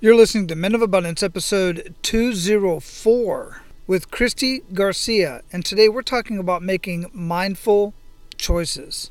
You're listening to Men of Abundance, episode 204 with Christy Garcia, and today we're talking about making mindful choices.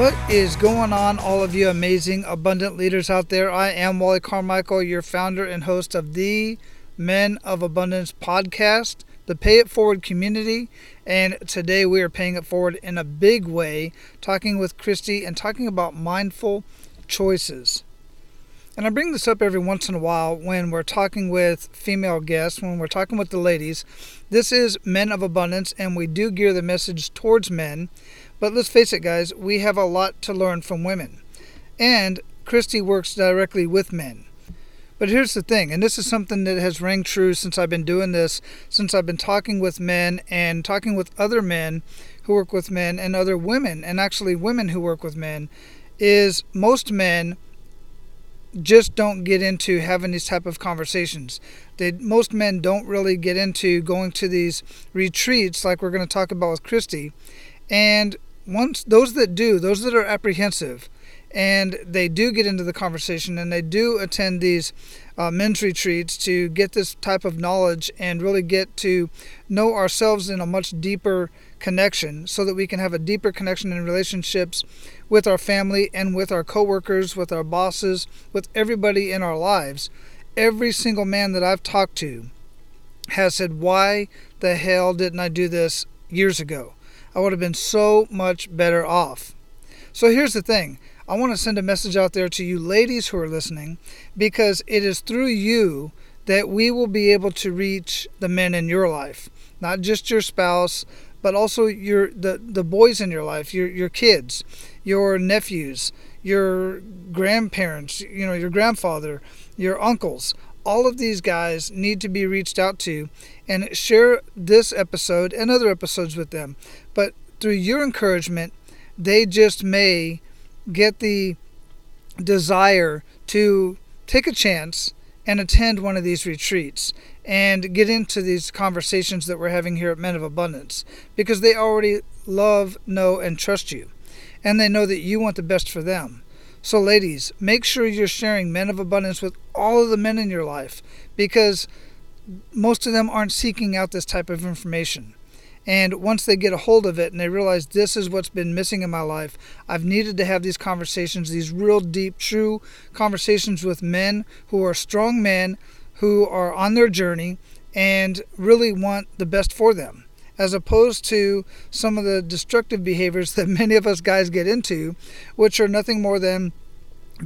What is going on, all of you amazing, abundant leaders out there? I am Wally Carmichael, your founder and host of the Men of Abundance podcast, the Pay It Forward community. And today we are paying it forward in a big way, talking with Christy and talking about mindful choices. And I bring this up every once in a while when we're talking with female guests, when we're talking with the ladies. This is Men of Abundance, and we do gear the message towards men. But let's face it, guys, we have a lot to learn from women. And Christy works directly with men. But here's the thing, and this is something that has rang true since I've been doing this, since I've been talking with men and talking with other men who work with men and other women, and actually women who work with men, is most men just don't get into having these type of conversations. Most men don't really get into going to these retreats like we're going to talk about with Christy. And once those that do, those that are apprehensive, and they do get into the conversation and they do attend these men's retreats to get this type of knowledge and really get to know ourselves in a much deeper connection so that we can have a deeper connection in relationships with our family and with our coworkers, with our bosses, with everybody in our lives. Every single man that I've talked to has said, why the hell didn't I do this years ago? I would have been so much better off. So here's the thing. I want to send a message out there to you ladies who are listening, because it is through you that we will be able to reach the men in your life, not just your spouse, but also the boys in your life, your kids, your nephews, your grandparents, your grandfather, your uncles. All of these guys need to be reached out to, and share this episode and other episodes with them. But through your encouragement, they just may get the desire to take a chance and attend one of these retreats and get into these conversations that we're having here at Men of Abundance, because they already love, know, and trust you. And they know that you want the best for them. So ladies, make sure you're sharing Men of Abundance with all of the men in your life, because most of them aren't seeking out this type of information. And once they get a hold of it and they realize this is what's been missing in my life, I've needed to have these conversations, these real deep, true conversations with men who are strong men, who are on their journey and really want the best for them, as opposed to some of the destructive behaviors that many of us guys get into, which are nothing more than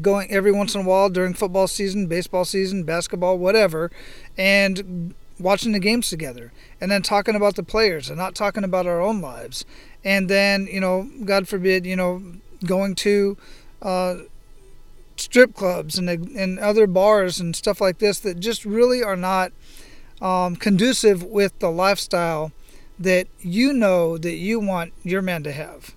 going every once in a while during football season, baseball season, basketball, whatever, and watching the games together, and then talking about the players and not talking about our own lives. And then, God forbid, going to strip clubs and other bars and stuff like this that just really are not conducive with the lifestyle that you know that you want your man to have.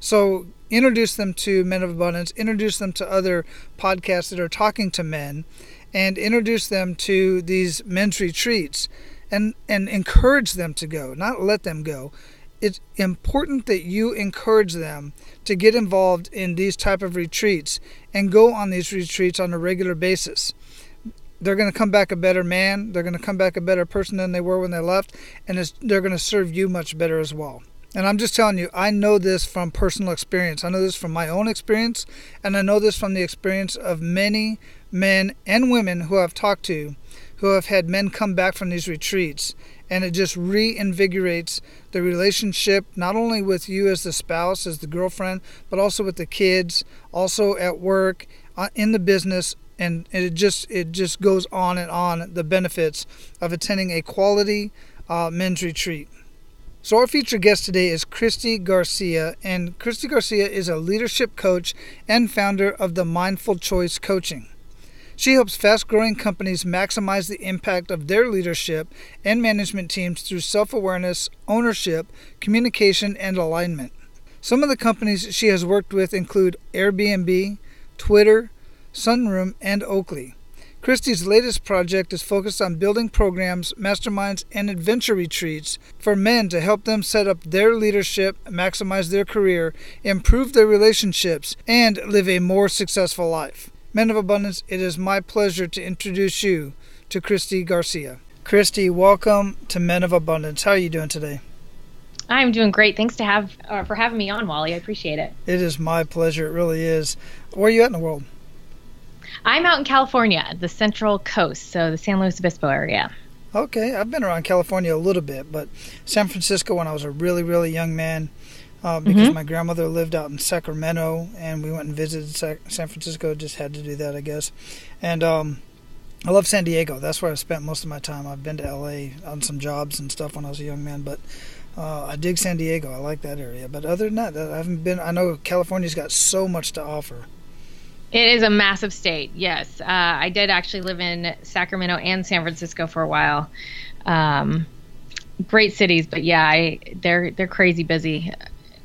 So introduce them to Men of Abundance, introduce them to other podcasts that are talking to men, and introduce them to these men's retreats and encourage them to go, not let them go. It's important that you encourage them to get involved in these type of retreats and go on these retreats on a regular basis. They're going to come back a better man. They're going to come back a better person than they were when they left. And they're going to serve you much better as well. And I'm just telling you, I know this from personal experience. I know this from my own experience. And I know this from the experience of many men and women who I've talked to, who have had men come back from these retreats. And it just reinvigorates the relationship, not only with you as the spouse, as the girlfriend, but also with the kids, also at work, in the business. And it just goes on and on, the benefits of attending a quality men's retreat. So our featured guest today is Christy Garcia. And Christy Garcia is a leadership coach and founder of the Mindful Choice Coaching. She helps fast-growing companies maximize the impact of their leadership and management teams through self-awareness, ownership, communication, and alignment. Some of the companies she has worked with include Airbnb, Twitter, Sunroom, and Oakley. Christy's latest project is focused on building programs, masterminds, and adventure retreats for men to help them set up their leadership, maximize their career, improve their relationships, and live a more successful life. Men of Abundance, it is my pleasure to introduce you to Christy Garcia. Christy, welcome to Men of Abundance. How are you doing today? I'm doing great. Thanks for having me on, Wally. I appreciate it. It is my pleasure. It really is. Where are you at in the world? I'm out in California, the Central Coast, so the San Luis Obispo area. Okay. I've been around California a little bit, but San Francisco when I was a really, really young man because my grandmother lived out in Sacramento, and we went and visited San Francisco. Just had to do that, I guess. And I love San Diego. That's where I spent most of my time. I've been to L.A. on some jobs and stuff when I was a young man, but I dig San Diego. I like that area. But other than that, I haven't been. I know California's got so much to offer. It is a massive state, yes. I did actually live in Sacramento and San Francisco for a while. Great cities, but yeah, they're crazy busy.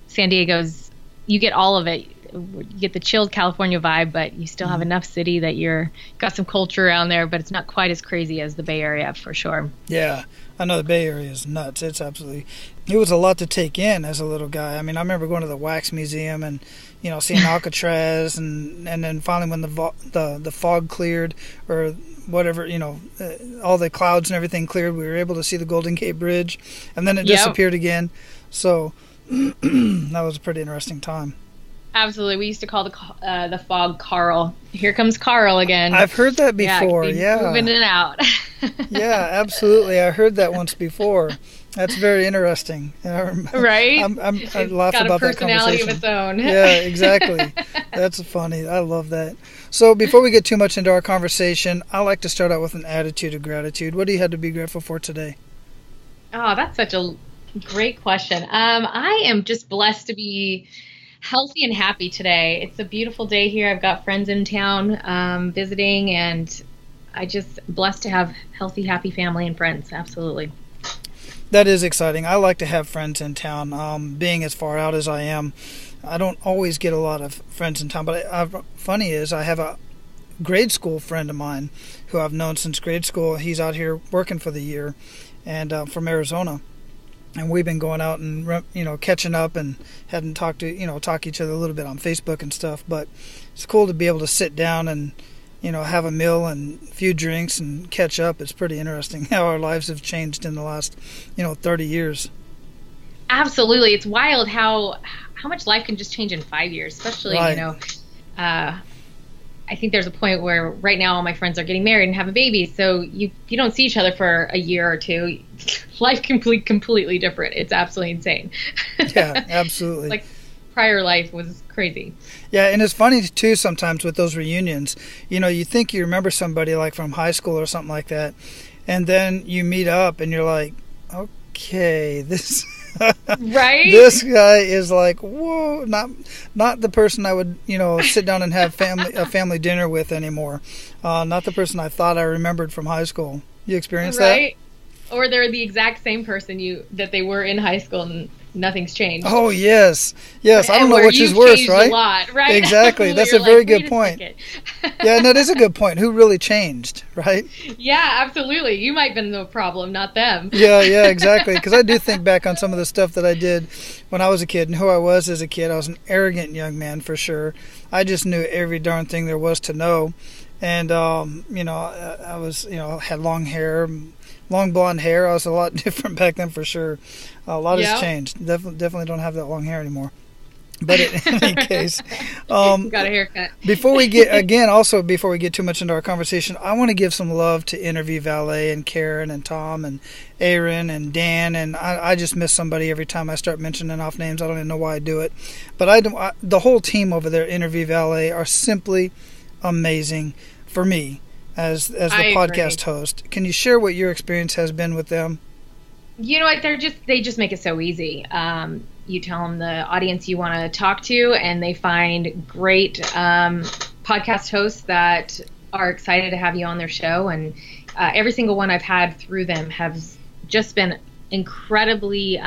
San Diego's, you get all of it. You get the chilled California vibe, but you still have enough city that you're got some culture around there, but it's not quite as crazy as the Bay Area for sure. Yeah, I know the Bay Area is nuts. It was a lot to take in as a little guy. I mean, I remember going to the Wax Museum and, you know, seeing Alcatraz, and then finally when the fog cleared or whatever, you know, all the clouds and everything cleared, we were able to see the Golden Gate Bridge, and then it disappeared again. So that was a pretty interesting time. Absolutely. We used to call the fog Carl. Here comes Carl again. I've heard that before. Yeah. Moving it out. Yeah, absolutely. I heard that once before. That's very interesting. Right? I laugh about that conversation. Got a personality of its own. Yeah, exactly. That's funny. I love that. So before we get too much into our conversation, I like to start out with an attitude of gratitude. What do you have to be grateful for today? Oh, that's such a great question. I am just blessed to be healthy and happy today. It's a beautiful day here. I've got friends in town visiting, and I just blessed to have healthy, happy family and friends. Absolutely. That is exciting. I like to have friends in town. Being as far out as I am, I don't always get a lot of friends in town. But funny is, I have a grade school friend of mine who I've known since grade school. He's out here working for the year, and from Arizona. And we've been going out and, you know, catching up and hadn't talked to each other a little bit on Facebook and stuff. But it's cool to be able to sit down and, you know, have a meal and a few drinks and catch up. It's pretty interesting how our lives have changed in the last, 30 years. Absolutely. It's wild how much life can just change in 5 years, especially, right. I think there's a point where right now all my friends are getting married and having babies, so you don't see each other for a year or two. Life can be completely different. It's absolutely insane. Yeah, absolutely. Like prior life was crazy. Yeah, and it's funny too sometimes with those reunions. You know, you think you remember somebody like from high school or something like that, and then you meet up and you're like, okay, this right? This guy is like, whoa, not the person I would, sit down and have a family dinner with anymore. Not the person I thought I remembered from high school. You experienced that? Or they're the exact same person that they were in high school, and nothing's changed. Oh, yes. Yes, I don't know which is worse, right? A lot, right? Exactly. That's a very good point. Yeah, and that is a good point. Who really changed, right? Yeah, absolutely. You might have been the problem, not them. Yeah, exactly. Because I do think back on some of the stuff that I did when I was a kid and who I was as a kid. I was an arrogant young man for sure. I just knew every darn thing there was to know. And, I was, had long blonde hair. I was a lot different back then for sure. A lot has changed. Definitely don't have that long hair anymore. But in any case, got a haircut. Before we get too much into our conversation, I want to give some love to Interview Valet and Karen and Tom and Aaron and Dan, and I just miss somebody every time I start mentioning off names. I don't even know why I do it, but the whole team over there, Interview Valet, are simply amazing for me as the podcast host. Can you share what your experience has been with them? You know what? They just make it so easy. You tell them the audience you want to talk to, and they find great podcast hosts that are excited to have you on their show, and every single one I've had through them has just been incredibly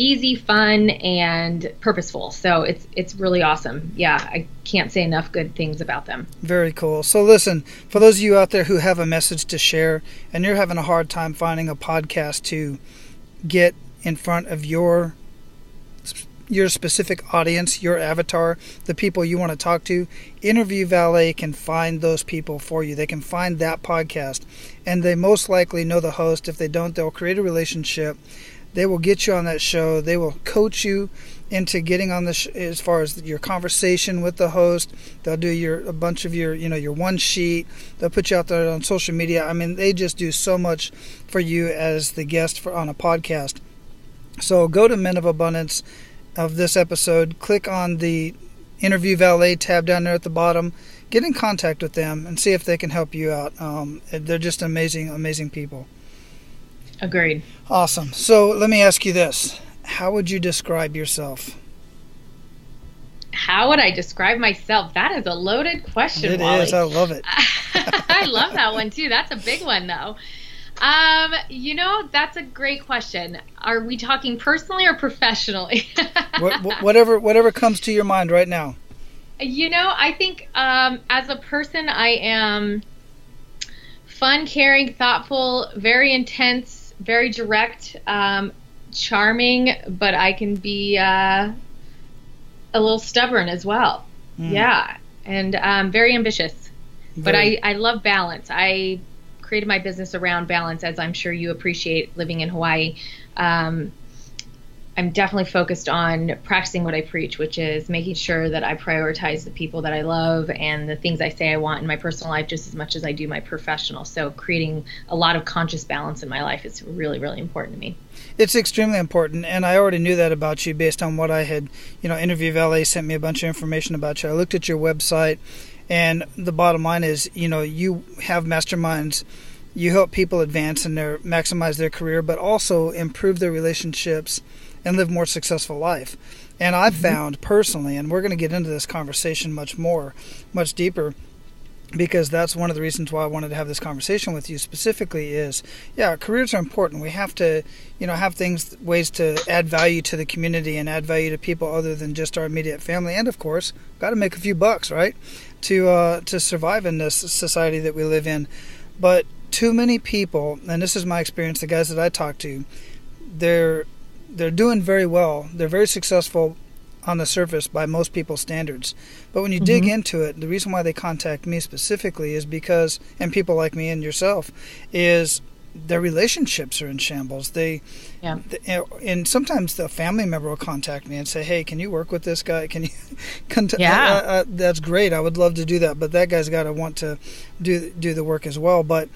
easy, fun, and purposeful. So it's really awesome. Yeah, I can't say enough good things about them. Very cool. So listen, for those of you out there who have a message to share and you're having a hard time finding a podcast to get in front of your specific audience, your avatar, the people you want to talk to, Interview Valet can find those people for you. They can find that podcast, and they most likely know the host. If they don't, they'll create a relationship. They will get you on that show. They will coach you into getting on the show as far as your conversation with the host. They'll do your one sheet. They'll put you out there on social media. I mean, they just do so much for you as the guest on a podcast. So go to Men of Abundance of this episode. Click on the Interview Valet tab down there at the bottom. Get in contact with them and see if they can help you out. They're just amazing, amazing people. Agreed. Awesome. So let me ask you this. How would you describe yourself? How would I describe myself? That is a loaded question, Wally. It is. I love it. I love that one, too. That's a big one, though. That's a great question. Are we talking personally or professionally? Whatever comes to your mind right now. I think as a person, I am fun, caring, thoughtful, very intense, very direct, charming, but I can be a little stubborn as well. Mm. Yeah, and very ambitious. But I love balance. I created my business around balance, as I'm sure you appreciate living in Hawaii. I'm definitely focused on practicing what I preach, which is making sure that I prioritize the people that I love and the things I say I want in my personal life just as much as I do my professional. So creating a lot of conscious balance in my life is really, really important to me. It's extremely important, and I already knew that about you based on what I had, Interview Valet sent me a bunch of information about you. I looked at your website, and the bottom line is, you have masterminds. You help people advance and maximize their career, but also improve their relationships and live more successful life. And I've found personally, and we're going to get into this conversation much deeper, because that's one of the reasons why I wanted to have this conversation with you specifically is, careers are important. We have to, have ways to add value to the community and add value to people other than just our immediate family. And of course, got to make a few bucks, right? To survive in this society that we live in. But too many people, and this is my experience, the guys that I talk to, they're doing very well. They're very successful on the surface by most people's standards. But when you dig into it, the reason why they contact me specifically is because, and people like me and yourself, is their relationships are in shambles. And sometimes the family member will contact me and say, "Hey, can you work with this guy? Can you?" That's great. I would love to do that, but that guy's got to want to do the work as well. But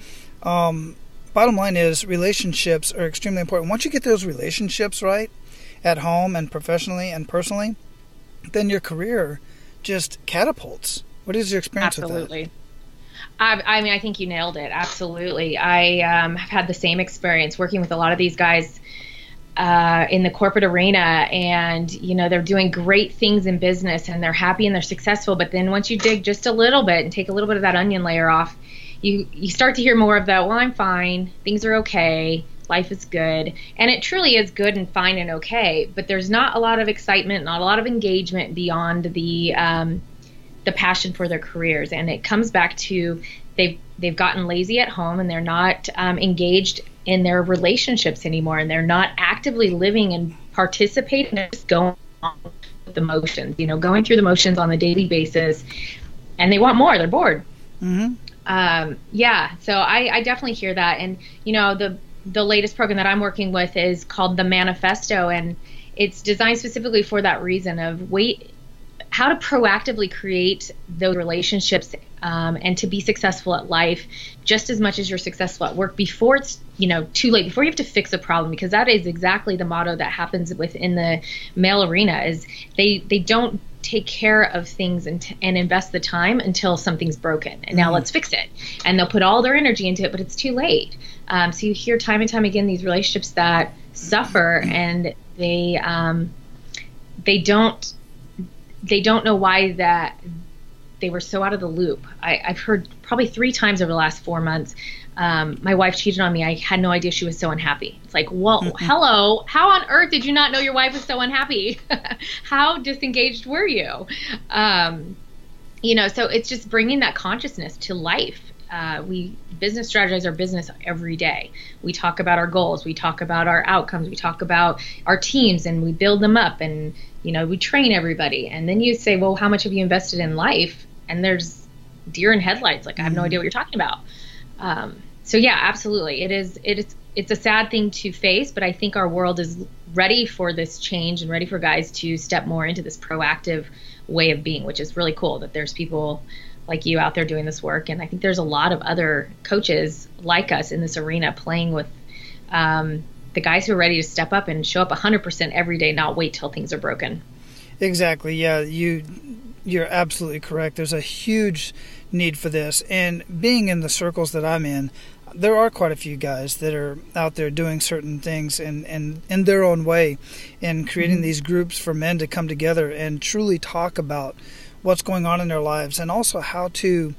bottom line is relationships are extremely important. Once you get those relationships right at home and professionally and personally, then your career just catapults. What is your experience with that? Absolutely. I mean, I think you nailed it. Absolutely. I have had the same experience working with a lot of these guys in the corporate arena, and they're doing great things in business and they're happy and they're successful. But then once you dig just a little bit and take a little bit of that onion layer off, you start to hear more of that, "Well, I'm fine, things are okay, life is good." And it truly is good and fine and okay, but there's not a lot of excitement, not a lot of engagement beyond the passion for their careers. And it comes back to they've gotten lazy at home, and they're not engaged in their relationships anymore, and they're not actively living and participating. They're just going on with the motions, going through the motions on a daily basis, and they want more. They're bored. Mm-hmm. So I definitely hear that. And, the latest program that I'm working with is called The Manifesto, and it's designed specifically for that reason of how to proactively create those relationships and to be successful at life just as much as you're successful at work before it's, too late, before you have to fix a problem, because that is exactly the motto that happens within the male arena is they don't take care of things and invest the time until something's broken, and now let's fix it, and they'll put all their energy into it, but it's too late. So you hear time and time again these relationships that suffer, and they don't know why that they were so out of the loop. I've heard probably 3 times over the last 4 months, my wife cheated on me. I had no idea she was so unhappy. It's like, well, hello, how on earth did you not know your wife was so unhappy? How disengaged were you? You know, so it's just bringing that consciousness to life. We business strategize our business every day. We talk about our goals. We talk about our outcomes. We talk about our teams, and we build them up, and, you know, we train everybody. And then you say, well, how much have you invested in life? And there's deer in headlights. Like, I have no idea what you're talking about. So yeah, absolutely. It's a sad thing to face, but I think our world is ready for this change and ready for guys to step more into this proactive way of being, which is really cool that there's people like you out there doing this work. And I think there's a lot of other coaches like us in this arena playing with the guys who are ready to step up and show up 100% every day, not wait till things are broken. Exactly. Yeah, you're absolutely correct. There's a huge need for this. And being in the circles that I'm in, there are quite a few guys that are out there doing certain things and in their own way, and creating these groups for men to come together and truly talk about what's going on in their lives, and also how to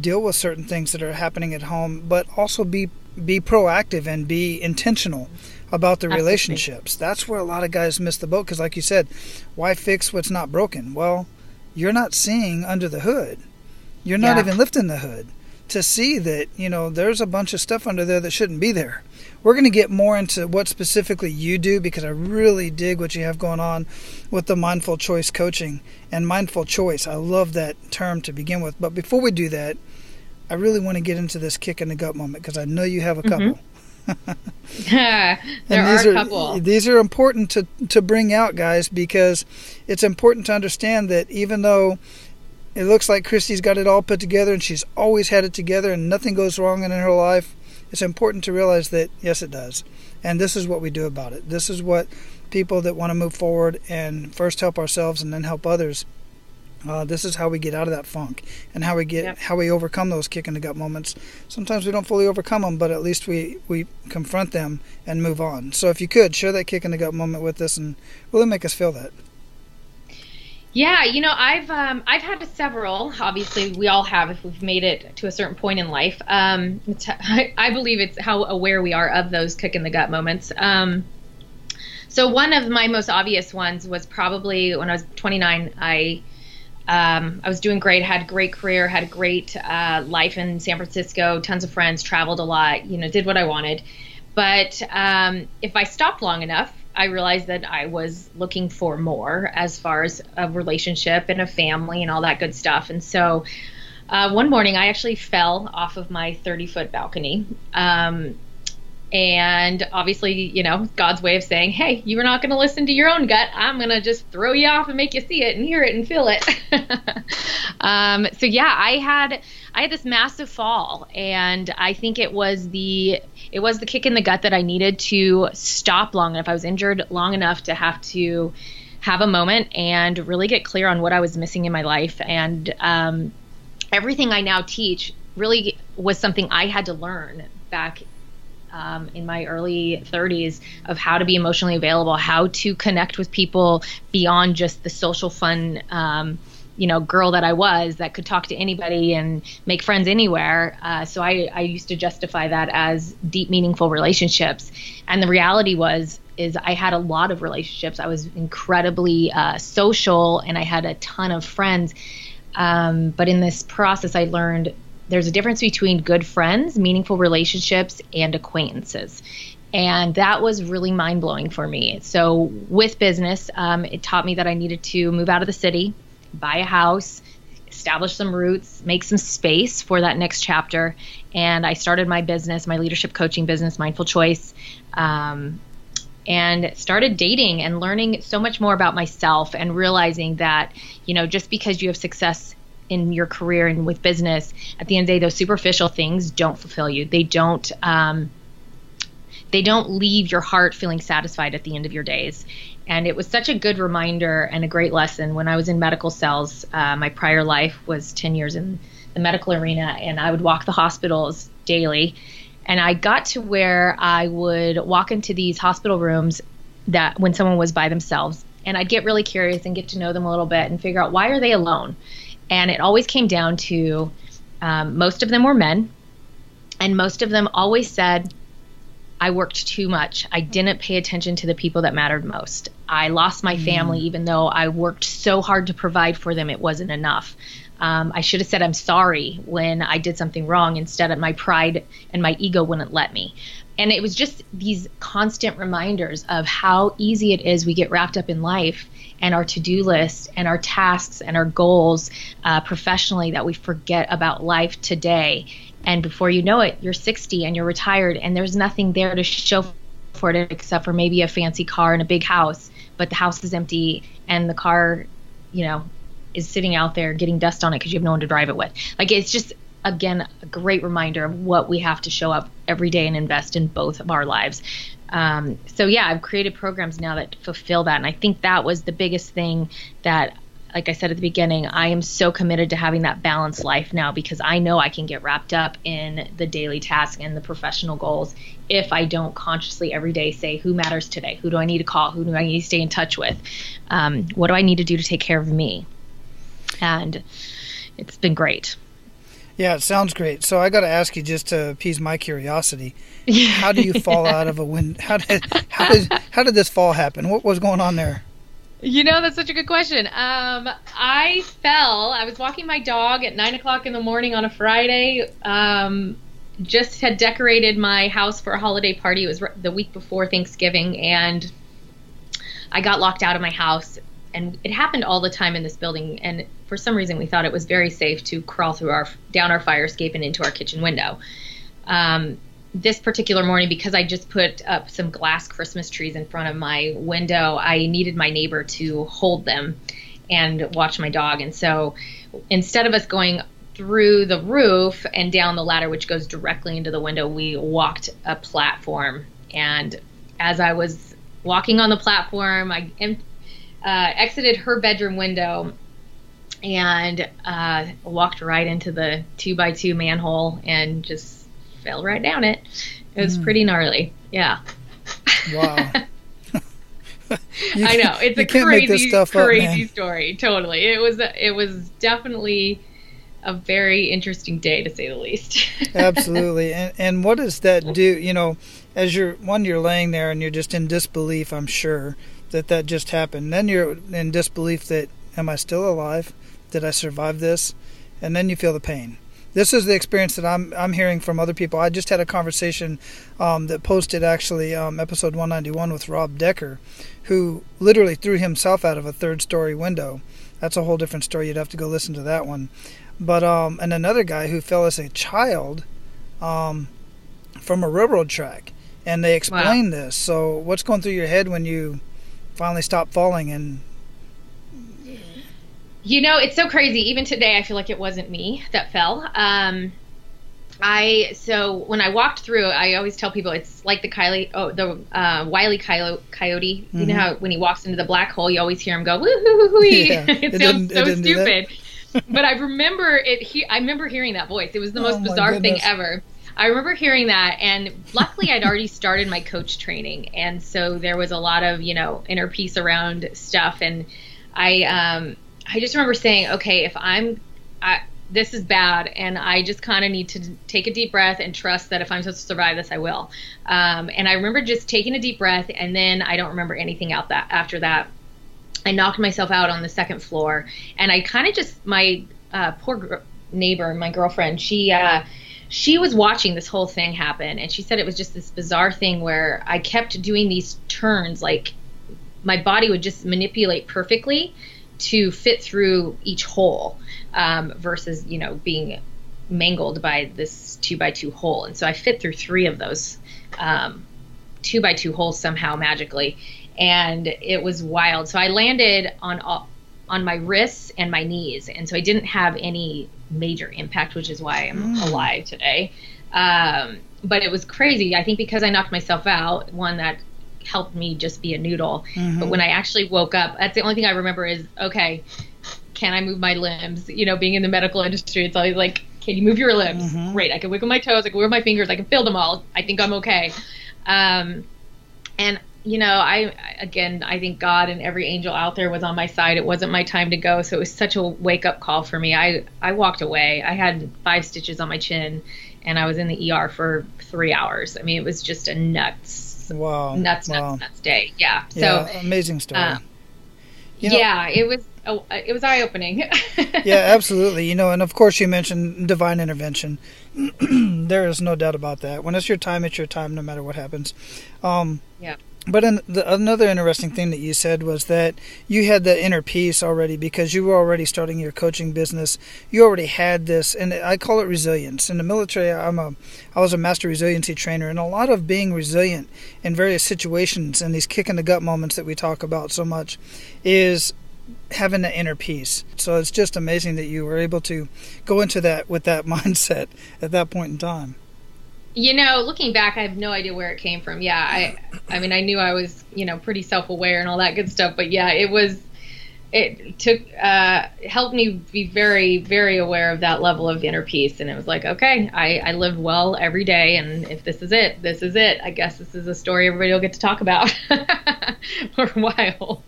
deal with certain things that are happening at home, but also be proactive and be intentional about the relationships. That's where a lot of guys miss the boat, because like you said, why fix what's not broken? Well, you're not seeing under the hood. You're not even lifting the hood to see that, you know, there's a bunch of stuff under there that shouldn't be there. We're going to get more into what specifically you do, because I really dig what you have going on with the Mindful Choice Coaching and Mindful Choice. I love that term to begin with. But before we do that, I really want to get into this kick in the gut moment, because I know you have a couple. There are a couple. These are important to bring out, guys, because it's important to understand that even though it looks like Christy's got it all put together and she's always had it together and nothing goes wrong in her life, it's important to realize that, yes, it does. And this is what we do about it. This is what people that want to move forward and first help ourselves and then help others, this is how we get out of that funk and how we get how we overcome those kick-in-the-gut moments. Sometimes we don't fully overcome them, but at least we confront them and move on. So if you could, share that kick-in-the-gut moment with us and really make us feel that. Yeah, you know, I've had several. Obviously, we all have if we've made it to a certain point in life. I believe it's how aware we are of those kick-in-the-gut moments. So one of my most obvious ones was probably when I was 29. I was doing great, had a great career, had a great life in San Francisco, tons of friends, traveled a lot, you know, did what I wanted. But if I stopped long enough, I realized that I was looking for more as far as a relationship and a family and all that good stuff. And so one morning I actually fell off of my 30-foot balcony. And obviously, you know, God's way of saying, hey, you were not going to listen to your own gut. I'm going to just throw you off and make you see it and hear it and feel it. So yeah, I had this massive fall, and I think it was the kick in the gut that I needed to stop long enough. I was injured long enough to have a moment and really get clear on what I was missing in my life. And everything I now teach really was something I had to learn back in my early 30s, of how to be emotionally available, how to connect with people beyond just the social fun, you know, girl that I was, that could talk to anybody and make friends anywhere. So I used to justify that as deep, meaningful relationships. And the reality is I had a lot of relationships. I was incredibly social, and I had a ton of friends. But in this process, I learned there's a difference between good friends, meaningful relationships, and acquaintances. And that was really mind-blowing for me. So with business, it taught me that I needed to move out of the city, buy a house, establish some roots, make some space for that next chapter. And I started my business, my leadership coaching business, Mindful Choice, and started dating and learning so much more about myself, and realizing that, you know, just because you have success in your career and with business, at the end of the day, those superficial things don't fulfill you. They don't leave your heart feeling satisfied at the end of your days. And it was such a good reminder and a great lesson. When I was in medical sales, my prior life was 10 years in the medical arena, and I would walk the hospitals daily. And I got to where I would walk into these hospital rooms that when someone was by themselves, and I'd get really curious and get to know them a little bit and figure out, why are they alone? And it always came down to most of them were men, and most of them always said, I worked too much. I didn't pay attention to the people that mattered most. I lost my family, even though I worked so hard to provide for them, it wasn't enough. I should have said I'm sorry when I did something wrong. Instead, my pride and my ego wouldn't let me. And it was just these constant reminders of how easy it is we get wrapped up in life and our to-do list and our tasks and our goals professionally that we forget about life today. And before you know it, you're 60 and you're retired, and there's nothing there to show for it except for maybe a fancy car and a big house. But the house is empty and the car, you know, is sitting out there getting dust on it because you have no one to drive it with. Like, it's just, again, a great reminder of what we have to show up every day and invest in both of our lives. So yeah, I've created programs now that fulfill that. And I think that was the biggest thing that, like I said at the beginning, I am so committed to having that balanced life now, because I know I can get wrapped up in the daily task and the professional goals if I don't consciously every day say, who matters today? Who do I need to call? Who do I need to stay in touch with? What do I need to do to take care of me? And it's been great. Yeah, it sounds great. So I got to ask you, just to appease my curiosity, how do you fall out of a window? How did this fall happen? What was going on there? You know, that's such a good question. I fell. I was walking my dog at 9 o'clock in the morning on a Friday. Just had decorated my house for a holiday party. It was the week before Thanksgiving, and I got locked out of my house. And it happened all the time in this building. And for some reason, we thought it was very safe to crawl through down our fire escape and into our kitchen window. This particular morning, because I just put up some glass Christmas trees in front of my window, I needed my neighbor to hold them and watch my dog. And so instead of us going through the roof and down the ladder, which goes directly into the window, we walked a platform. And as I was walking on the platform, I exited her bedroom window and walked right into the 2x2 manhole and just fell right down it. It was pretty gnarly. Yeah. Wow. I know. It's a crazy story. Totally. It was definitely a very interesting day, to say the least. Absolutely. And what does that do? You know, as you're laying there and you're just in disbelief, I'm sure, that just happened. Then you're in disbelief that, am I still alive? Did I survive this? And then you feel the pain. This is the experience that I'm hearing from other people. I just had a conversation that posted actually episode 191 with Rob Decker, who literally threw himself out of a third-story window. That's a whole different story. You'd have to go listen to that one. But and another guy who fell as a child from a railroad track, and they explained this. So what's going through your head when you finally stopped falling? And you know, it's so crazy. Even today, I feel like it wasn't me that fell. So when I walked through, I always tell people it's like the Wile E. Coyote. Mm-hmm. You know how when he walks into the black hole, you always hear him go woo hoo hoo wee. Yeah, it sounds so stupid, but I remember it. I remember hearing that voice. It was the most bizarre thing ever. I remember hearing that, and luckily I'd already started my coach training, and so there was a lot of, you know, inner peace around stuff. And I just remember saying, okay, if this is bad, and I just kind of need to take a deep breath and trust that if I'm supposed to survive this, I will. And I remember just taking a deep breath, and then I don't remember anything after that. I knocked myself out on the second floor, and I kind of just, my poor neighbor, my girlfriend, she was watching this whole thing happen, and she said it was just this bizarre thing where I kept doing these turns, like my body would just manipulate perfectly to fit through each hole versus, you know, being mangled by this 2x2 hole. And so I fit through three of those 2x2 holes somehow magically, and it was wild. So I landed on my wrists and my knees, and so I didn't have any major impact, which is why I'm alive today. But it was crazy. I think because I knocked myself out, one, that helped me just be a noodle. Mm-hmm. But when I actually woke up, that's the only thing I remember is, okay, can I move my limbs? You know, being in the medical industry, it's always like, can you move your limbs? Mm-hmm. Great. I can wiggle my toes. I can wiggle my fingers. I can feel them all. I think I'm okay. And you know, I think God and every angel out there was on my side. It wasn't my time to go. So it was such a wake up call for me. I walked away. I had 5 stitches on my chin and I was in the ER for 3 hours. I mean, it was just a nuts, wow, nuts day. Yeah. So yeah, amazing story. You know, yeah, it was eye opening. Yeah, absolutely. You know, and of course you mentioned divine intervention. There is no doubt about that. When it's your time, no matter what happens. Yeah. But another interesting thing that you said was that you had that inner peace already because you were already starting your coaching business. You already had this, and I call it resilience. In the military, I was a master resiliency trainer, and a lot of being resilient in various situations and these kick-in-the-gut moments that we talk about so much is having that inner peace. So it's just amazing that you were able to go into that with that mindset at that point in time. You know, looking back, I have no idea where it came from. Yeah, I mean, I knew I was, you know, pretty self-aware and all that good stuff. But yeah, helped me be very, very aware of that level of inner peace. And it was like, okay, I live well every day. And if this is it, this is it. I guess this is a story everybody will get to talk about for a while.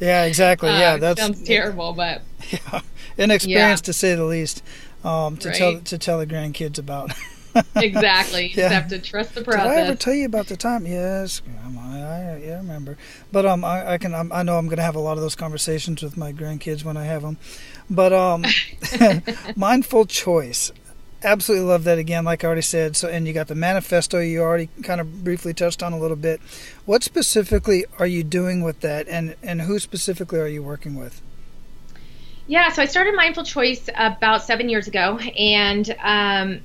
Yeah, exactly. Yeah, that sounds terrible, but yeah. Inexperienced to say the least, to tell the grandkids about. Exactly. You just have to trust the process. Did I ever tell you about the time? Yes, I remember. But I know I'm going to have a lot of those conversations with my grandkids when I have them. But mindful choice, absolutely love that. Again, like I already said. So, and you got the manifesto. You already kind of briefly touched on a little bit. What specifically are you doing with that, and who specifically are you working with? Yeah, so I started Mindful Choice about 7 years ago, and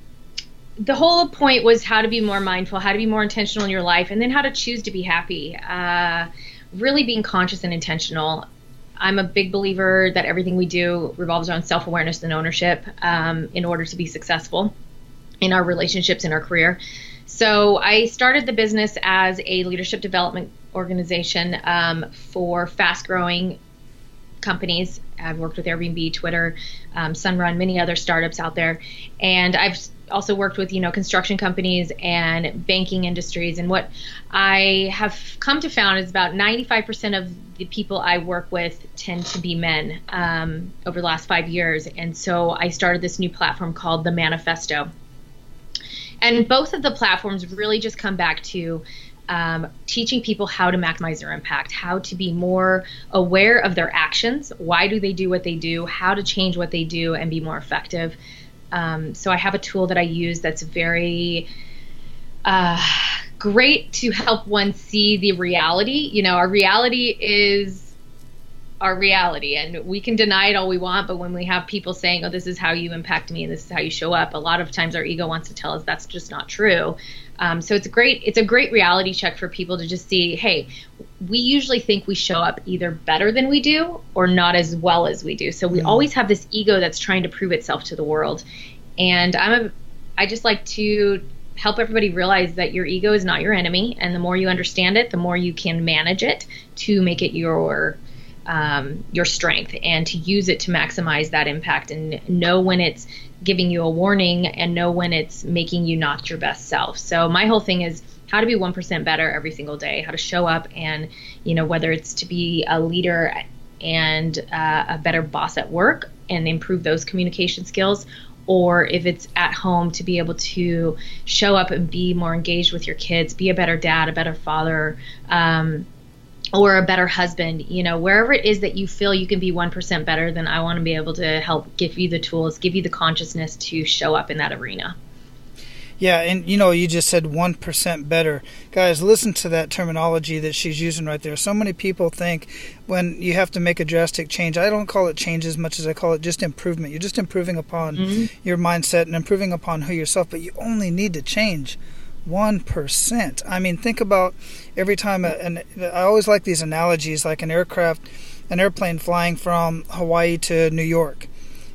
the whole point was how to be more mindful, how to be more intentional in your life, and then how to choose to be happy. Really being conscious and intentional. I'm a big believer that everything we do revolves around self-awareness and ownership in order to be successful in our relationships, in our career. So I started the business as a leadership development organization for fast-growing companies. I've worked with Airbnb, Twitter, Sunrun, many other startups out there. And I've also worked with, you know, construction companies and banking industries. And what I have come to found is about 95% of the people I work with tend to be men over the last 5 years. And so I started this new platform called The Manifesto. And both of the platforms really just come back to teaching people how to maximize their impact, how to be more aware of their actions, why do they do what they do, how to change what they do and be more effective. So I have a tool that I use that's very great to help one see the reality. You know, our reality is our reality, and we can deny it all we want, but when we have people saying, oh, this is how you impact me and this is how you show up, a lot of times our ego wants to tell us that's just not true. So it's a great reality check for people to just see, hey, we usually think we show up either better than we do or not as well as we do. So we always have this ego that's trying to prove itself to the world. And I just like to help everybody realize that your ego is not your enemy. And the more you understand it, the more you can manage it to make it your strength and to use it to maximize that impact, and know when it's giving you a warning and know when it's making you not your best self. So my whole thing is how to be 1% better every single day, how to show up, and, you know, whether it's to be a leader and a better boss at work and improve those communication skills, or if it's at home to be able to show up and be more engaged with your kids, be a better dad, a better father, or a better husband. You know, wherever it is that you feel you can be 1% better, then I want to be able to help give you the tools, give you the consciousness to show up in that arena. Yeah, and you know, you just said 1% better. Guys, listen to that terminology that she's using right there. So many people think when you have to make a drastic change, I don't call it change as much as I call it just improvement. You're just improving upon your mindset and improving upon who yourself, but you only need to change 1%. I mean, think about every time, and I always like these analogies, like an airplane flying from Hawaii to New York.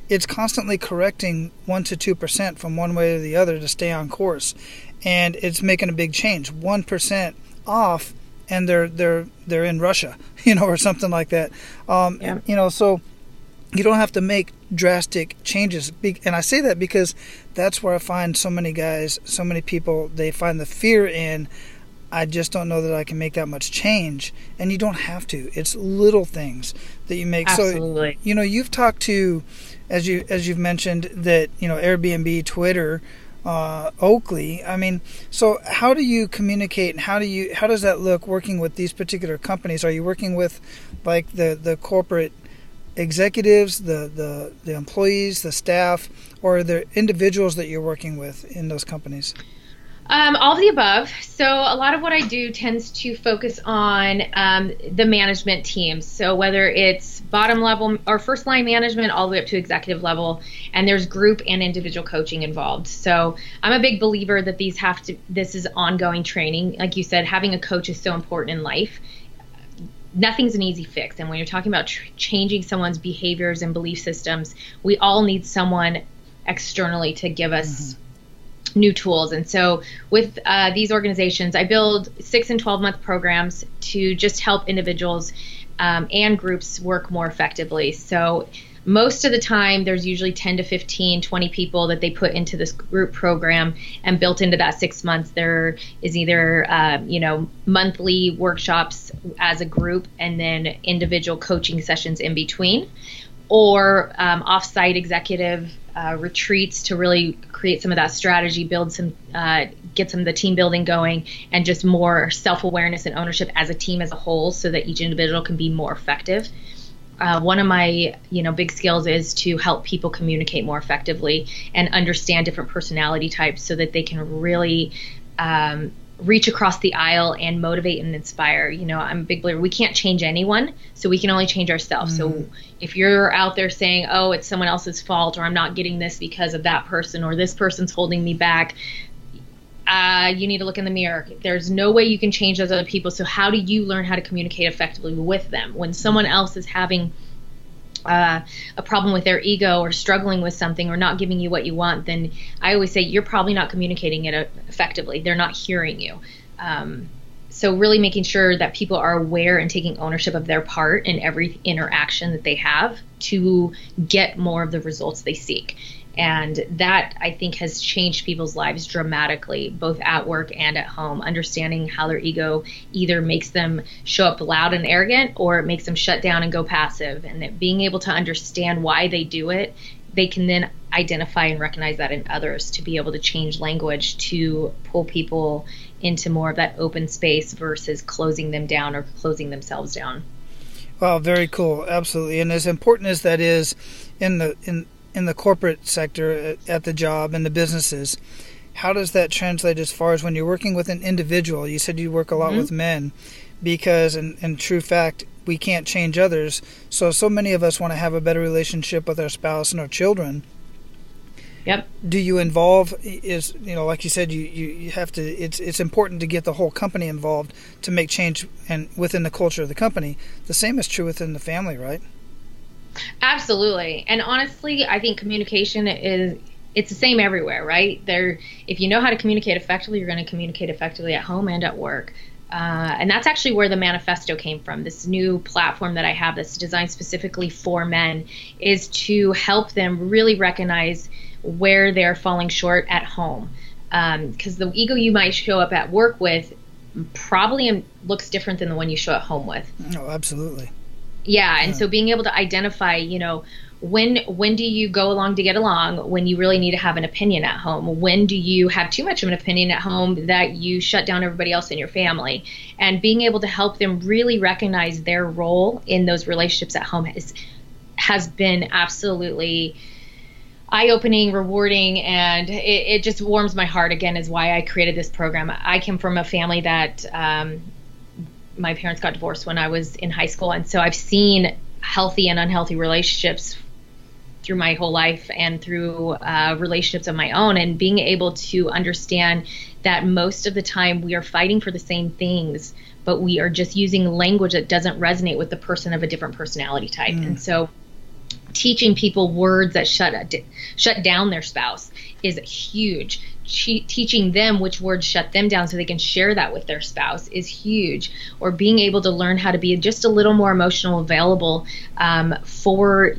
It's constantly correcting 1 to 2% from one way to the other to stay on course, and it's making a big change. 1% off, and they're in Russia, you know, or something like that. You know, so you don't have to make drastic changes. And I say that because that's where I find so many people, they find the fear in, I just don't know that I can make that much change. And you don't have to. It's little things that you make. Absolutely. So, you know, you've talked to, as you've mentioned, that, you know, Airbnb, Twitter, Oakley. I mean, so how do you communicate, and how does that look working with these particular companies? Are you working with like the corporate executives, the employees, the staff, or the individuals that you're working with in those companies? All of the above. So a lot of what I do tends to focus on the management teams. So whether it's bottom level or first line management all the way up to executive level, and there's group and individual coaching involved. So I'm a big believer that this is ongoing training. Like you said, having a coach is so important in life. Nothing's an easy fix. And when you're talking about changing someone's behaviors and belief systems, we all need someone externally to give us new tools. And so with these organizations, I build 6 and 12-month programs to just help individuals and groups work more effectively. So most of the time, there's usually 10 to 15, 20 people that they put into this group program, and built into that 6 months, there is either monthly workshops as a group and then individual coaching sessions in between, or off-site executive retreats to really create some of that strategy, get some of the team building going, and just more self-awareness and ownership as a team as a whole, so that each individual can be more effective. One of my big skills is to help people communicate more effectively and understand different personality types, so that they can really reach across the aisle and motivate and inspire. I'm a big believer we can't change anyone, so we can only change ourselves. Mm-hmm. So if you're out there saying, oh, it's someone else's fault, or I'm not getting this because of that person, or this person's holding me back, you need to look in the mirror. There's no way you can change those other people. So how do you learn how to communicate effectively with them? When someone else is having a problem with their ego, or struggling with something, or not giving you what you want, then I always say you're probably not communicating it effectively. They're not hearing you. So really making sure that people are aware and taking ownership of their part in every interaction that they have to get more of the results they seek. And that, I think, has changed people's lives dramatically, both at work and at home, understanding how their ego either makes them show up loud and arrogant, or it makes them shut down and go passive. And that being able to understand why they do it, they can then identify and recognize that in others, to be able to change language to pull people into more of that open space versus closing them down or closing themselves down. Wow, very cool. Absolutely. And as important as that is in the corporate sector, at the job, in the businesses, how does that translate as far as when you're working with an individual? You said you work a lot with men, because in true fact, we can't change others. So many of us want to have a better relationship with our spouse and our children. Yep. Do you involve, like you said, you have to, it's important to get the whole company involved to make change and within the culture of the company. The same is true within the family, right? Absolutely. And honestly, I think communication it's the same everywhere, right? If you know how to communicate effectively, you're going to communicate effectively at home and at work. And that's actually where the Manifesto came from. This new platform that I have that's designed specifically for men is to help them really recognize where they're falling short at home. Because the ego you might show up at work with probably looks different than the one you show at home with. Oh, absolutely. Yeah, and so being able to identify, when do you go along to get along, when you really need to have an opinion at home? When do you have too much of an opinion at home that you shut down everybody else in your family? And being able to help them really recognize their role in those relationships at home has been absolutely eye-opening, rewarding, and it just warms my heart. Again, is why I created this program. I came from a family that my parents got divorced when I was in high school, and so I've seen healthy and unhealthy relationships through my whole life and through relationships of my own, and being able to understand that most of the time we are fighting for the same things, but we are just using language that doesn't resonate with the person of a different personality type. And so teaching people words that shut down their spouse is huge. Teaching them which words shut them down so they can share that with their spouse is huge. Or being able to learn how to be just a little more emotional available for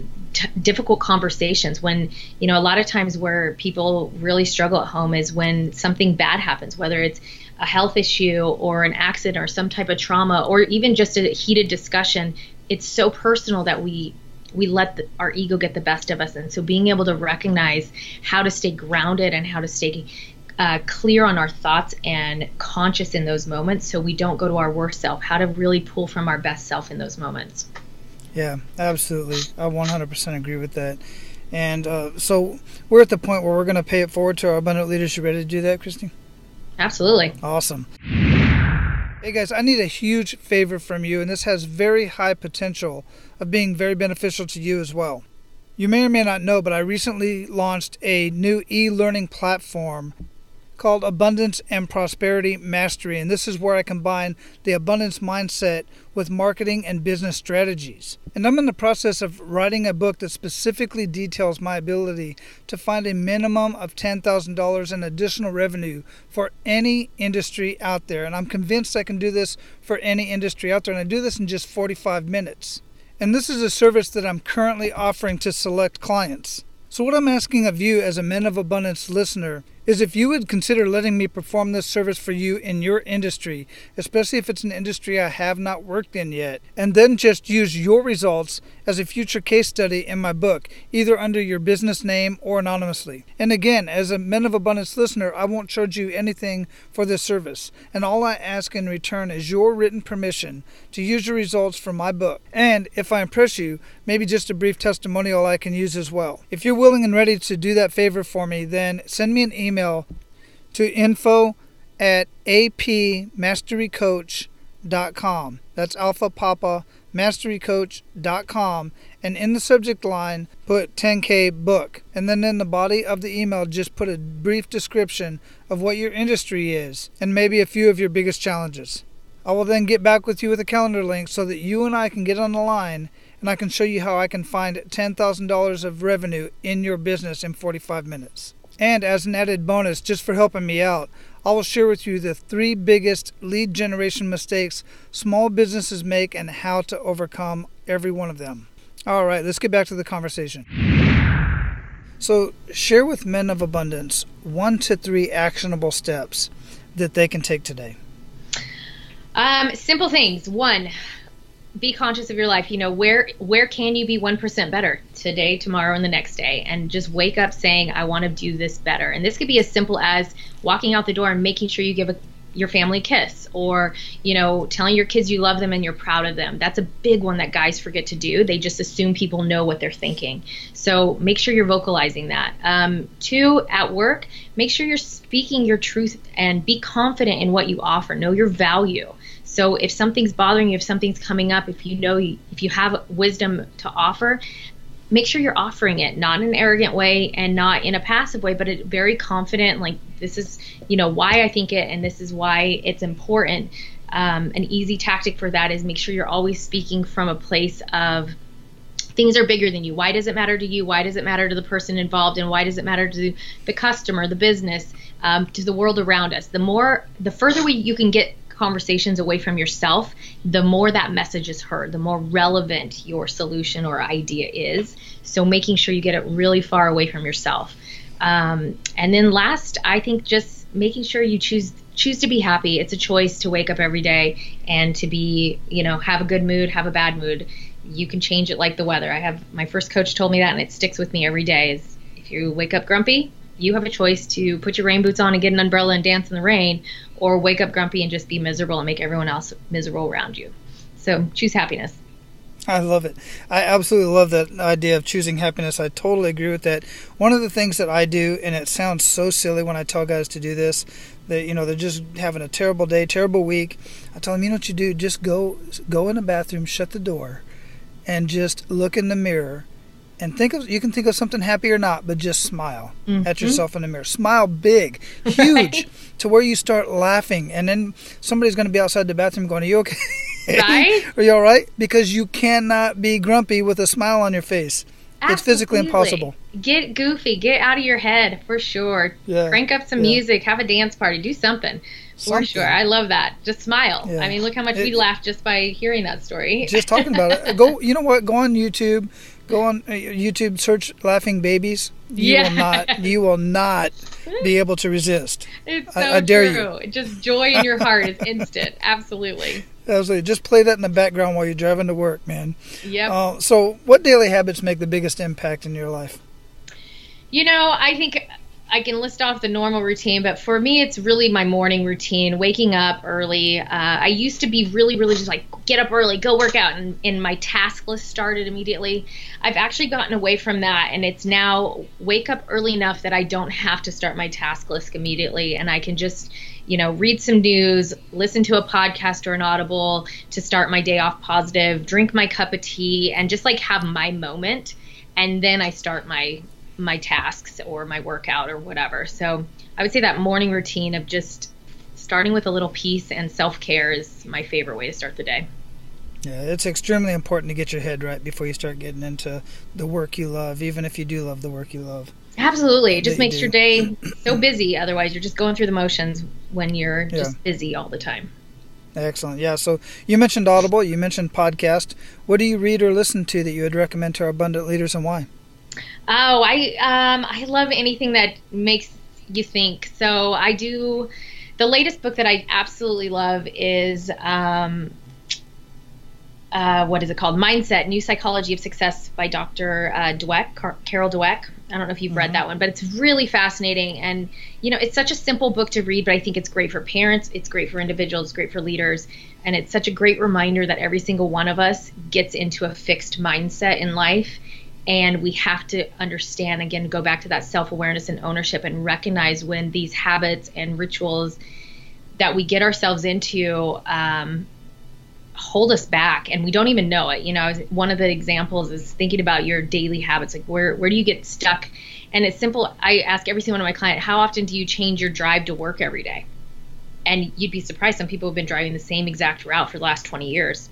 difficult conversations. When, a lot of times where people really struggle at home is when something bad happens, whether it's a health issue or an accident or some type of trauma or even just a heated discussion, it's so personal that we let our ego get the best of us. And so being able to recognize how to stay grounded and how to stay clear on our thoughts and conscious in those moments so we don't go to our worst self, how to really pull from our best self in those moments. Yeah, absolutely. I 100% agree with that. And so we're at the point where we're going to pay it forward to our abundant leaders. You ready to do that, Christy? Absolutely. Awesome. Hey guys, I need a huge favor from you, and this has very high potential of being very beneficial to you as well. You may or may not know, but I recently launched a new e-learning platform called Abundance and Prosperity Mastery, and this is where I combine the abundance mindset with marketing and business strategies. And I'm in the process of writing a book that specifically details my ability to find a minimum of $10,000 in additional revenue for any industry out there. And I'm convinced I can do this for any industry out there, and I do this in just 45 minutes. And this is a service that I'm currently offering to select clients. So what I'm asking of you as a Men of Abundance listener is if you would consider letting me perform this service for you in your industry, especially if it's an industry I have not worked in yet, and then just use your results as a future case study in my book, either under your business name or anonymously. And again, as a Men of Abundance listener, I won't charge you anything for this service, and all I ask in return is your written permission to use your results from my book. And if I impress you, maybe just a brief testimonial I can use as well. If you're willing and ready to do that favor for me, then send me an email to info@apmasterycoach.com. That's Alpha Papa masterycoach.com, and in the subject line put 10K book, and then in the body of the email just put a brief description of what your industry is and maybe a few of your biggest challenges. I will then get back with you with a calendar link so that you and I can get on the line and I can show you how I can find $10,000 of revenue in your business in 45 minutes. And as an added bonus, just for helping me out, I will share with you the 3 biggest lead generation mistakes small businesses make and how to overcome every one of them. All right, let's get back to the conversation. So share with Men of Abundance 1 to 3 actionable steps that they can take today. Simple things. 1, be conscious of your life. You know, where can you be 1% better today, tomorrow, and the next day? And just wake up saying, I want to do this better. And this could be as simple as walking out the door and making sure you give your family a kiss, or, you know, telling your kids you love them and you're proud of them. That's a big one that guys forget to do. They just assume people know what they're thinking. So make sure you're vocalizing that. 2, at work, make sure you're speaking your truth and be confident in what you offer. Know your value. So if something's bothering you, if something's coming up, if you have wisdom to offer, make sure you're offering it, not in an arrogant way and not in a passive way, but very confident, like this is, you know, why I think it and this is why it's important. An easy tactic for that is make sure you're always speaking from a place of things are bigger than you. Why does it matter to you? Why does it matter to the person involved? And why does it matter to the customer, the business, to the world around us? The further you can get conversations away from yourself, the more that message is heard, the more relevant your solution or idea is. So making sure you get it really far away from yourself. And then last, I think just making sure you choose to be happy. It's a choice to wake up every day and to be, you know, have a good mood, have a bad mood. You can change it like the weather. I have my first coach told me that, and it sticks with me every day, is if you wake up grumpy, you have a choice to put your rain boots on and get an umbrella and dance in the rain, or wake up grumpy and just be miserable and make everyone else miserable around you. So choose happiness. I love it. I absolutely love that idea of choosing happiness. I totally agree with that. One of the things that I do, and it sounds so silly when I tell guys to do this, that, you know, they're just having a terrible day, terrible week. I tell them, you know what you do? Just go in the bathroom, shut the door, and just look in the mirror. And you can think of something happy or not, but just smile at yourself in the mirror. Smile big, huge, right? To where you start laughing. And then somebody's going to be outside the bathroom going, are you okay? Right? Are you all right? Because you cannot be grumpy with a smile on your face. Absolutely. It's physically impossible. Get goofy. Get out of your head, for sure. Yeah. Crank up some music. Have a dance party. Do something. For sure. I love that. Just smile. Yeah. I mean, look how much we laughed just by hearing that story. Just talking about it. Go, you know what? Go on YouTube. Go on YouTube, search Laughing Babies. You will not be able to resist. It's so I dare true. You. Just joy in your heart is instant. Absolutely. Absolutely. Just play that in the background while you're driving to work, man. Yep. So what daily habits make the biggest impact in your life? You know, I think I can list off the normal routine, but for me, it's really my morning routine, waking up early. I used to be really, really just like get up early, go work out, and my task list started immediately. I've actually gotten away from that, and it's now wake up early enough that I don't have to start my task list immediately, and I can just, you know, read some news, listen to a podcast or an Audible to start my day off positive, drink my cup of tea, and just like have my moment, and then I start my tasks or my workout or whatever. So I would say that morning routine of just starting with a little peace and self-care is my favorite way to start the day. Yeah, it's extremely important to get your head right before you start getting into the work you love, even if you do love the work you love. Absolutely. It just makes your day so busy. Otherwise, you're just going through the motions when you're just busy all the time. Excellent. Yeah, so you mentioned Audible, you mentioned podcast. What do you read or listen to that you would recommend to our abundant leaders and why? Oh, I love anything that makes you think. So I do. The latest book that I absolutely love is what is it called? Mindset: New Psychology of Success by Dr. Dweck, Carol Dweck. I don't know if you've read that one, but it's really fascinating. And you know, it's such a simple book to read, but I think it's great for parents, it's great for individuals, it's great for leaders, and it's such a great reminder that every single one of us gets into a fixed mindset in life. And we have to understand, again, go back to that self-awareness and ownership and recognize when these habits and rituals that we get ourselves into hold us back and we don't even know it. You know, one of the examples is thinking about your daily habits, like where do you get stuck? And it's simple. I ask every single one of my clients, how often do you change your drive to work every day? And you'd be surprised. Some people have been driving the same exact route for the last 20 years.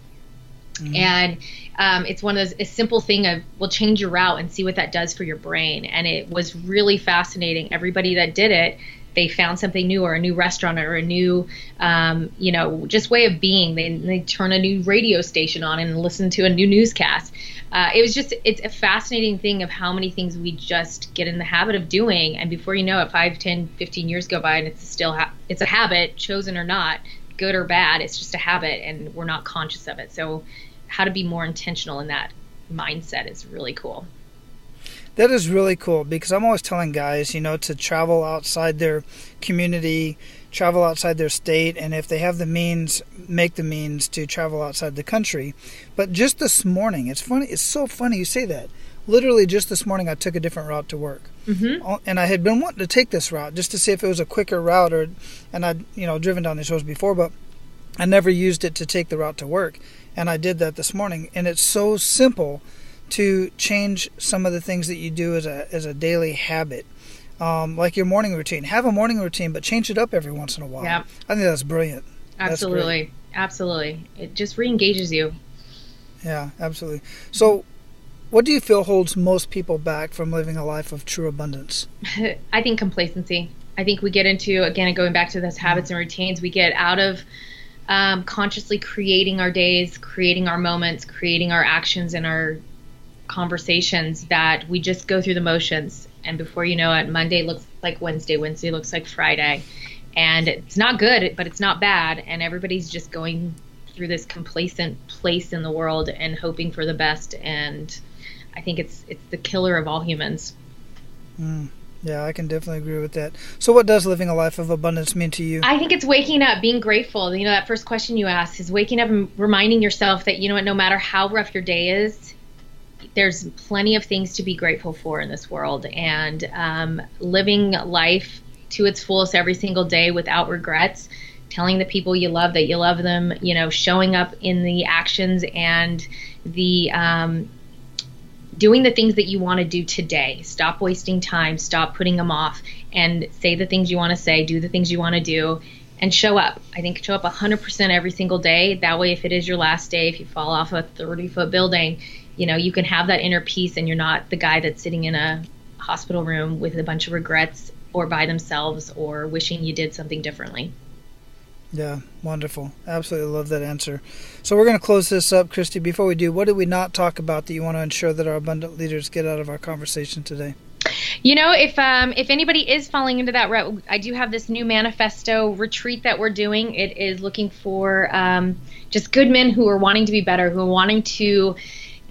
Mm-hmm. And it's one of those, a simple thing of, well, change your route and see what that does for your brain. And it was really fascinating. Everybody that did it, they found something new, or a new restaurant, or a new, just way of being. They turn a new radio station on and listen to a new newscast. It's a fascinating thing of how many things we just get in the habit of doing. And before you know it, 5, 10, 15 years go by and it's still, it's a habit, chosen or not, good or bad. It's just a habit and we're not conscious of it. So how to be more intentional in that mindset is really cool. That is really cool, because I'm always telling guys, you know, to travel outside their community, travel outside their state, and if they have the means, make the means to travel outside the country. But just this morning, it's funny. It's so funny you say that. Literally just this morning, I took a different route to work. Mm-hmm. And I had been wanting to take this route just to see if it was a quicker route, and I'd, driven down these roads before, but I never used it to take the route to work. And I did that this morning. And it's so simple to change some of the things that you do as a daily habit. Like your morning routine. Have a morning routine, but change it up every once in a while. Yeah. I think that's brilliant. Absolutely. That's absolutely. It just re-engages you. Yeah, absolutely. So what do you feel holds most people back from living a life of true abundance? I think complacency. I think we get into, again, going back to those habits and routines, we get out of consciously creating our days, creating our moments, creating our actions and our conversations, that we just go through the motions. And before you know it, Monday looks like Wednesday, Wednesday looks like Friday. And it's not good, but it's not bad. And everybody's just going through this complacent place in the world and hoping for the best. And I think it's the killer of all humans. Yeah, I can definitely agree with that. So what does living a life of abundance mean to you? I think it's waking up, being grateful. You know, that first question you asked is waking up and reminding yourself that, you know what, no matter how rough your day is, there's plenty of things to be grateful for in this world. And living life to its fullest every single day without regrets, telling the people you love that you love them, you know, showing up in the actions and the doing the things that you want to do today. Stop wasting time. Stop putting them off, and say the things you want to say, do the things you want to do, and show up. I think show up 100% every single day. That way, if it is your last day, if you fall off a 30-foot building, you know, you can have that inner peace and you're not the guy that's sitting in a hospital room with a bunch of regrets or by themselves or wishing you did something differently. Yeah, wonderful. Absolutely love that answer. So we're going to close this up, Christy. Before we do, what did we not talk about that you want to ensure that our abundant leaders get out of our conversation today? You know, if anybody is falling into that route, I do have this new manifesto retreat that we're doing. It is looking for just good men who are wanting to be better, who are wanting to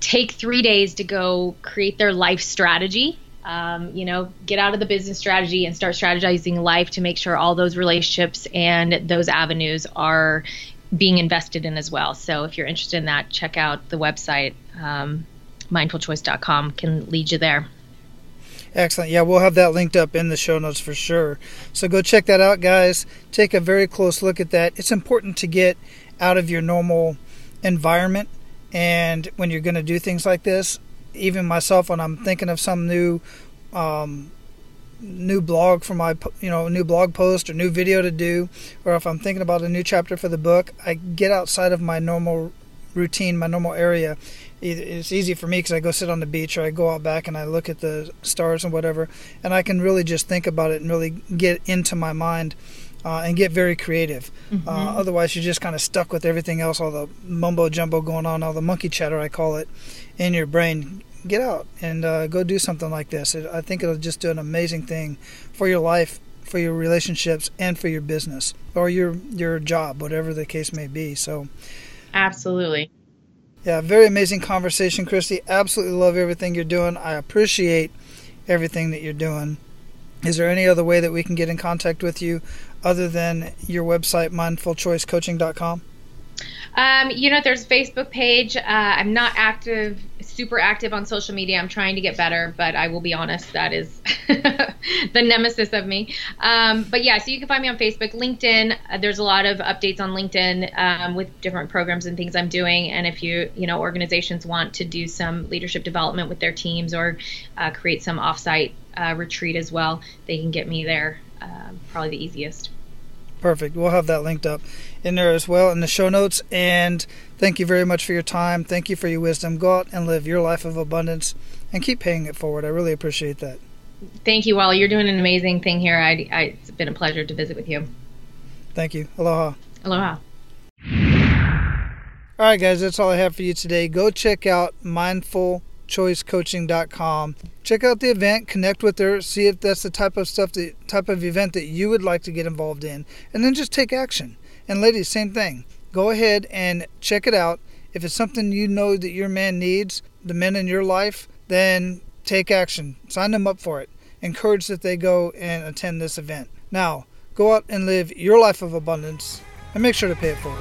take 3 days to go create their life strategy. You know, get out of the business strategy and start strategizing life to make sure all those relationships and those avenues are being invested in as well. So if you're interested in that, check out the website, mindfulchoice.com can lead you there. Excellent. Yeah, we'll have that linked up in the show notes for sure. So go check that out, guys. Take a very close look at that. It's important to get out of your normal environment. And when you're going to do things like this, even myself, when I'm thinking of some new blog for my, new blog post or new video to do, or if I'm thinking about a new chapter for the book, I get outside of my normal routine, my normal area. It's easy for me because I go sit on the beach or I go out back and I look at the stars and whatever, and I can really just think about it and really get into my mind and get very creative. Mm-hmm. Otherwise, you're just kind of stuck with everything else, all the mumbo jumbo going on, all the monkey chatter, I call it, in your brain. Get out and go do something like this. I think it'll just do an amazing thing for your life, for your relationships, and for your business or your job, whatever the case may be. So, absolutely. Yeah, very amazing conversation, Christy. Absolutely love everything you're doing. I appreciate everything that you're doing. Is there any other way that we can get in contact with you other than your website, mindfulchoicecoaching.com? There's a Facebook page. I'm not super active on social media. I'm trying to get better, but I will be honest, that is the nemesis of me. But yeah, so you can find me on Facebook, LinkedIn. There's a lot of updates on LinkedIn with different programs and things I'm doing. And if you organizations want to do some leadership development with their teams or create some offsite retreat as well, they can get me there. Probably the easiest. Perfect. We'll have that linked up in there as well in the show notes. And thank you very much for your time. Thank you for your wisdom. Go out and live your life of abundance and keep paying it forward. I really appreciate that. Thank you, Wally. You're doing an amazing thing here. It's been a pleasure to visit with you. Thank you. Aloha. Aloha. All right, guys, that's all I have for you today. Go check out mindfulchoicecoaching.com. Check out the event, connect with her, see if that's the type of event that you would like to get involved in, and then just take action. And ladies, same thing. Go ahead and check it out. If it's something you know that your man needs, the men in your life, then take action. Sign them up for it. Encourage that they go and attend this event. Now, go out and live your life of abundance and make sure to pay it forward.